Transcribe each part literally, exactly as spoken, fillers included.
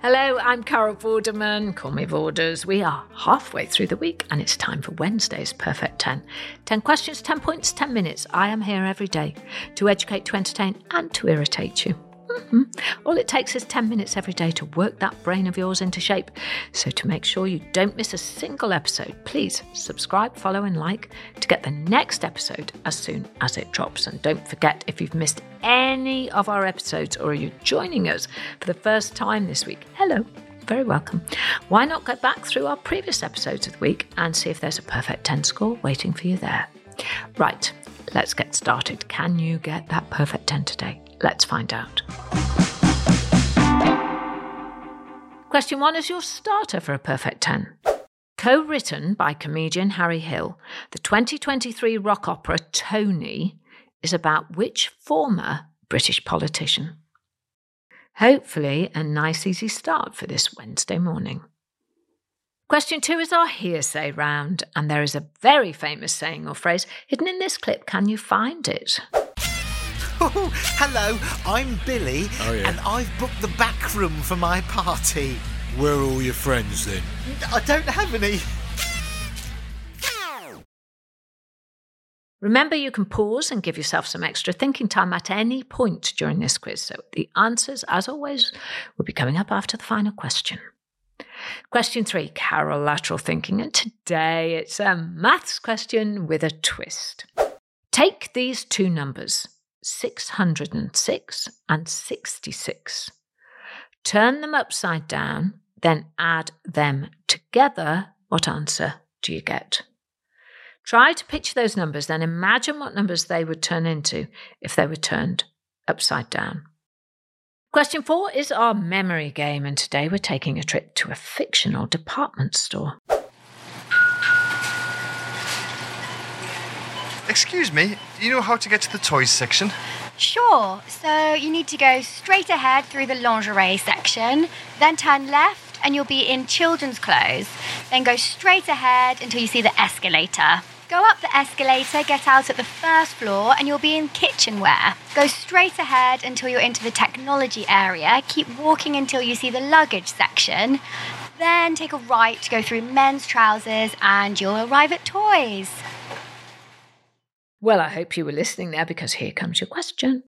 Hello, I'm Carol Vorderman. Call me Vorders. We are halfway through the week and it's time for Wednesday's Perfect ten. ten questions, ten points, ten minutes. I am here every day to educate, to entertain and to irritate you. Mm-hmm. All it takes is ten minutes every day to work that brain of yours into shape. So to make sure you don't miss a single episode, please subscribe, follow and like to get the next episode as soon as it drops. And don't forget, if you've missed any of our episodes or you're joining us for the first time this week, hello, very welcome. Why not go back through our previous episodes of the week and see if there's a perfect ten score waiting for you there. Right, let's get started. Can you get that perfect ten today? Let's find out. Question one is your starter for a perfect ten. Co-written by comedian Harry Hill, the twenty twenty-three rock opera Tony is about which former British politician? Hopefully a nice easy start for this Wednesday morning. Question two is our hearsay round, and there is a very famous saying or phrase hidden in this clip. Can you find it? Oh, hello, I'm Billy, oh, yeah. and I've booked the back room for my party. Where are all your friends, then? I don't have any. Remember, you can pause and give yourself some extra thinking time at any point during this quiz, so the answers, as always, will be coming up after the final question. Question three, Carol lateral thinking, and today it's a maths question with a twist. Take these two numbers, six hundred six and sixty-six. Turn them upside down, then add them together. What answer do you get? Try to picture those numbers, then imagine what numbers they would turn into if they were turned upside down. Question four is our memory game, and today we're taking a trip to a fictional department store. Excuse me, do you know how to get to the toys section? Sure, so you need to go straight ahead through the lingerie section, then turn left and you'll be in children's clothes. Then go straight ahead until you see the escalator. Go up the escalator, get out at the first floor and you'll be in kitchenware. Go straight ahead until you're into the technology area. Keep walking until you see the luggage section. Then take a right to go through men's trousers and you'll arrive at toys. Well, I hope you were listening there because here comes your question.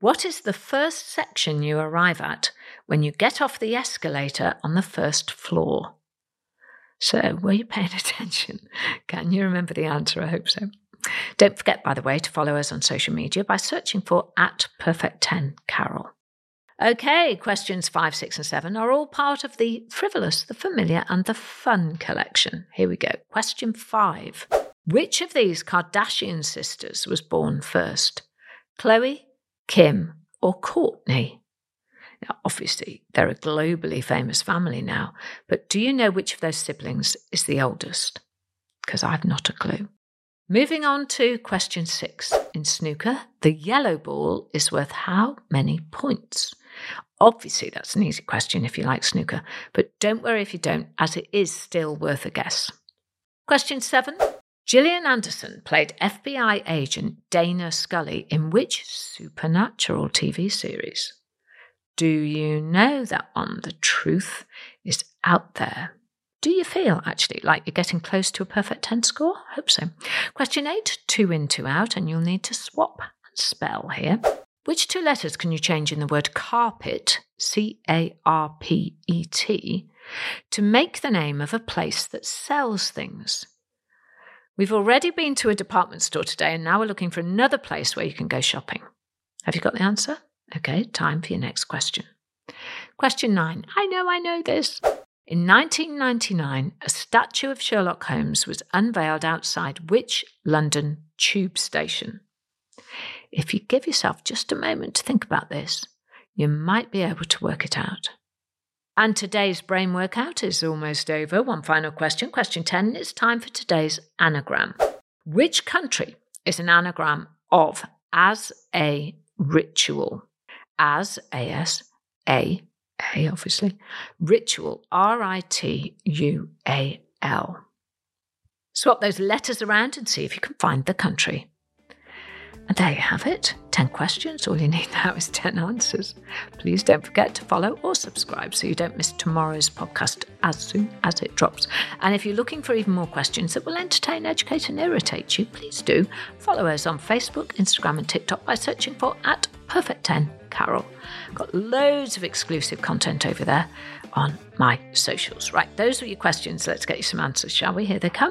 What is the first section you arrive at when you get off the escalator on the first floor? So, were you paying attention? Can you remember the answer? I hope so. Don't forget, by the way, to follow us on social media by searching for at Perfect ten Carol. Okay, questions five, six, and seven are all part of the frivolous, the familiar, and the fun collection. Here we go. Question five. Which of these Kardashian sisters was born first? Khloé, Kim, or Kourtney? Now, obviously, they're a globally famous family now, but do you know which of those siblings is the oldest? Because I've not a clue. Moving on to question six. In snooker, the yellow ball is worth how many points? Obviously, that's an easy question if you like snooker, but don't worry if you don't, as it is still worth a guess. Question seven. Gillian Anderson played F B I agent Dana Scully in which supernatural T V series? Do you know that one? The truth is out there. Do you feel, actually, like you're getting close to a perfect ten score? I hope so. Question eight, two in, two out, and you'll need to swap and spell here. Which two letters can you change in the word carpet, C A R P E T, to make the name of a place that sells things? We've already been to a department store today and now we're looking for another place where you can go shopping. Have you got the answer? Okay, time for your next question. Question nine. I know, I know this. In nineteen ninety-nine, a statue of Sherlock Holmes was unveiled outside which London tube station? If you give yourself just a moment to think about this, you might be able to work it out. And today's brain workout is almost over. One final question, question ten. It's time for today's anagram. Which country is an anagram of as a ritual? As, A S, A, A obviously, ritual, R I T U A L. Swap those letters around and see if you can find the country. And there you have it, ten questions. All you need now is ten answers. Please don't forget to follow or subscribe so you don't miss tomorrow's podcast as soon as it drops. And if you're looking for even more questions that will entertain, educate and irritate you, please do follow us on Facebook, Instagram and TikTok by searching for at Perfect ten Carol. Got loads of exclusive content over there on my socials. Right, those were your questions. Let's get you some answers, shall we? Here they come.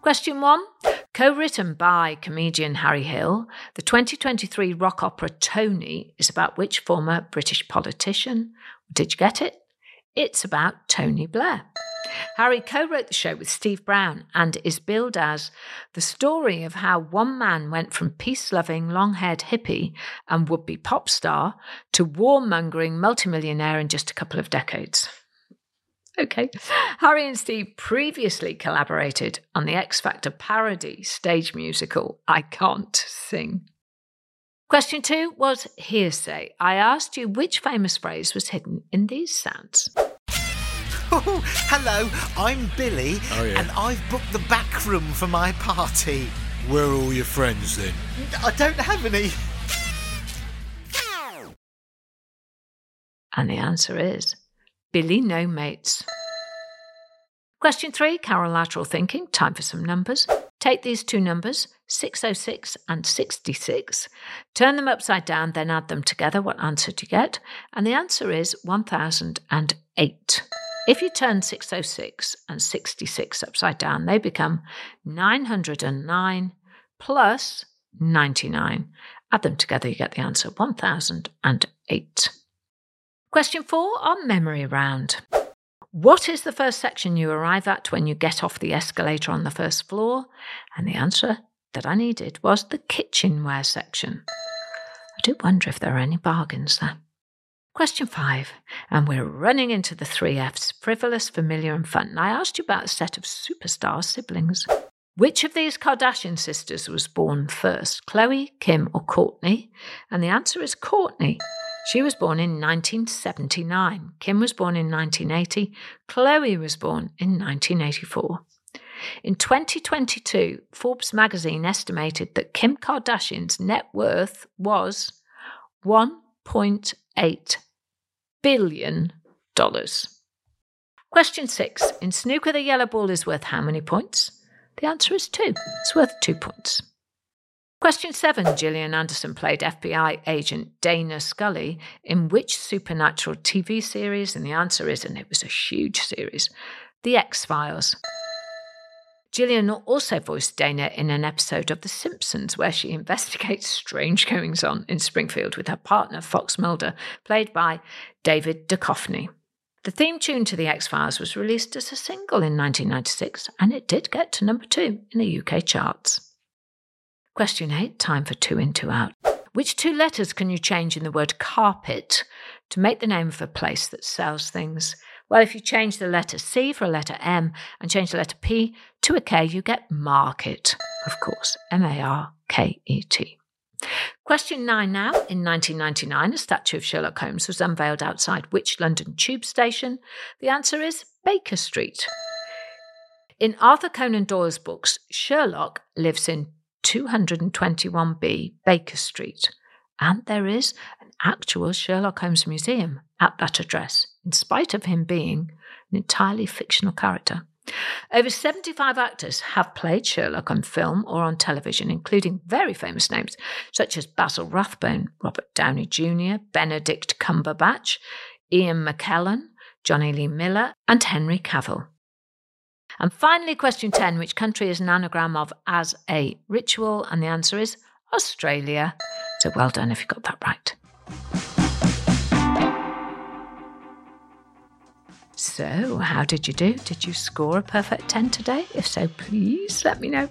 Question one. Co-written by comedian Harry Hill, the twenty twenty-three rock opera Tony is about which former British politician? Did you get it? It's about Tony Blair. Harry co-wrote the show with Steve Brown and is billed as the story of how one man went from peace-loving, long-haired hippie and would-be pop star to warmongering multimillionaire in just a couple of decades. Okay. Harry and Steve previously collaborated on the X Factor parody stage musical, I Can't Sing. Question two was hearsay. I asked you which famous phrase was hidden in these sounds. Oh, hello, I'm Billy, oh, yeah. and I've booked the back room for my party. Where are all your friends then? I don't have any. And the answer is Billy No Mates. Question three, Carol lateral thinking. Time for some numbers. Take these two numbers, six oh six and sixty-six. Turn them upside down, then add them together. What answer do you get? And the answer is one thousand eight. If you turn six oh six and sixty-six upside down, they become nine hundred nine plus ninety-nine. Add them together, you get the answer one thousand eight. Question four on memory round. What is the first section you arrive at when you get off the escalator on the first floor? And the answer that I needed was the kitchenware section. I do wonder if there are any bargains there. Question five, and we're running into the three F's, frivolous, familiar and fun. And I asked you about a set of superstar siblings. Which of these Kardashian sisters was born first, Khloé, Kim or Kourtney? And the answer is Kourtney. She was born in nineteen seventy-nine, Kim was born in nineteen eighty, Khloé was born in nineteen eighty-four. In twenty twenty-two, Forbes magazine estimated that Kim Kardashian's net worth was one point eight billion dollars. Question six. In snooker, the yellow ball is worth how many points? The answer is two. It's worth two points. Question seven, Gillian Anderson played F B I agent Dana Scully in which supernatural T V series? And the answer is, and it was a huge series, The X-Files. Gillian also voiced Dana in an episode of The Simpsons where she investigates strange goings-on in Springfield with her partner, Fox Mulder, played by David Duchovny. The theme tune to The X-Files was released as a single in nineteen ninety-six, and it did get to number two in the U K charts. Question eight, time for two in, two out. Which two letters can you change in the word carpet to make the name of a place that sells things? Well, if you change the letter C for a letter M and change the letter P to a K, you get market, of course, M A R K E T. Question nine now. In nineteen ninety-nine, a statue of Sherlock Holmes was unveiled outside which London tube station? The answer is Baker Street. In Arthur Conan Doyle's books, Sherlock lives in two twenty-one B Baker Street, and there is an actual Sherlock Holmes museum at that address, in spite of him being an entirely fictional character. Over seventy-five actors have played Sherlock on film or on television, including very famous names such as Basil Rathbone, Robert Downey Junior, Benedict Cumberbatch, Ian McKellen, Johnny Lee Miller, and Henry Cavill. And finally, question ten, which country is an anagram of as a ritual? And the answer is Australia. So well done if you got that right. So, how did you do? Did you score a perfect ten today? If so, please let me know.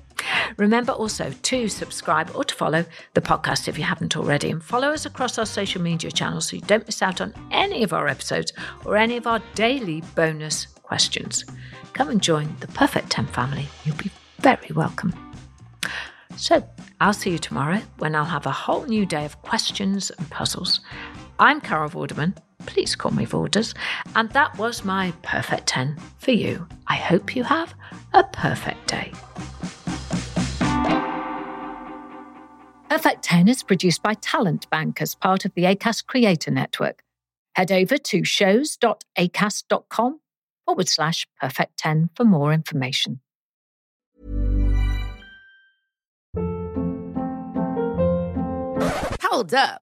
Remember also to subscribe or to follow the podcast if you haven't already, and follow us across our social media channels so you don't miss out on any of our episodes or any of our daily bonus questions. Come and join the Perfect ten family. You'll be very welcome. So, I'll see you tomorrow when I'll have a whole new day of questions and puzzles. I'm Carol Vorderman. Please call me Vorders. And that was my Perfect ten for you. I hope you have a perfect day. Perfect ten is produced by Talent Bank as part of the Acast Creator Network. Head over to shows.acast.com forward slash Perfect ten for more information. Hold up.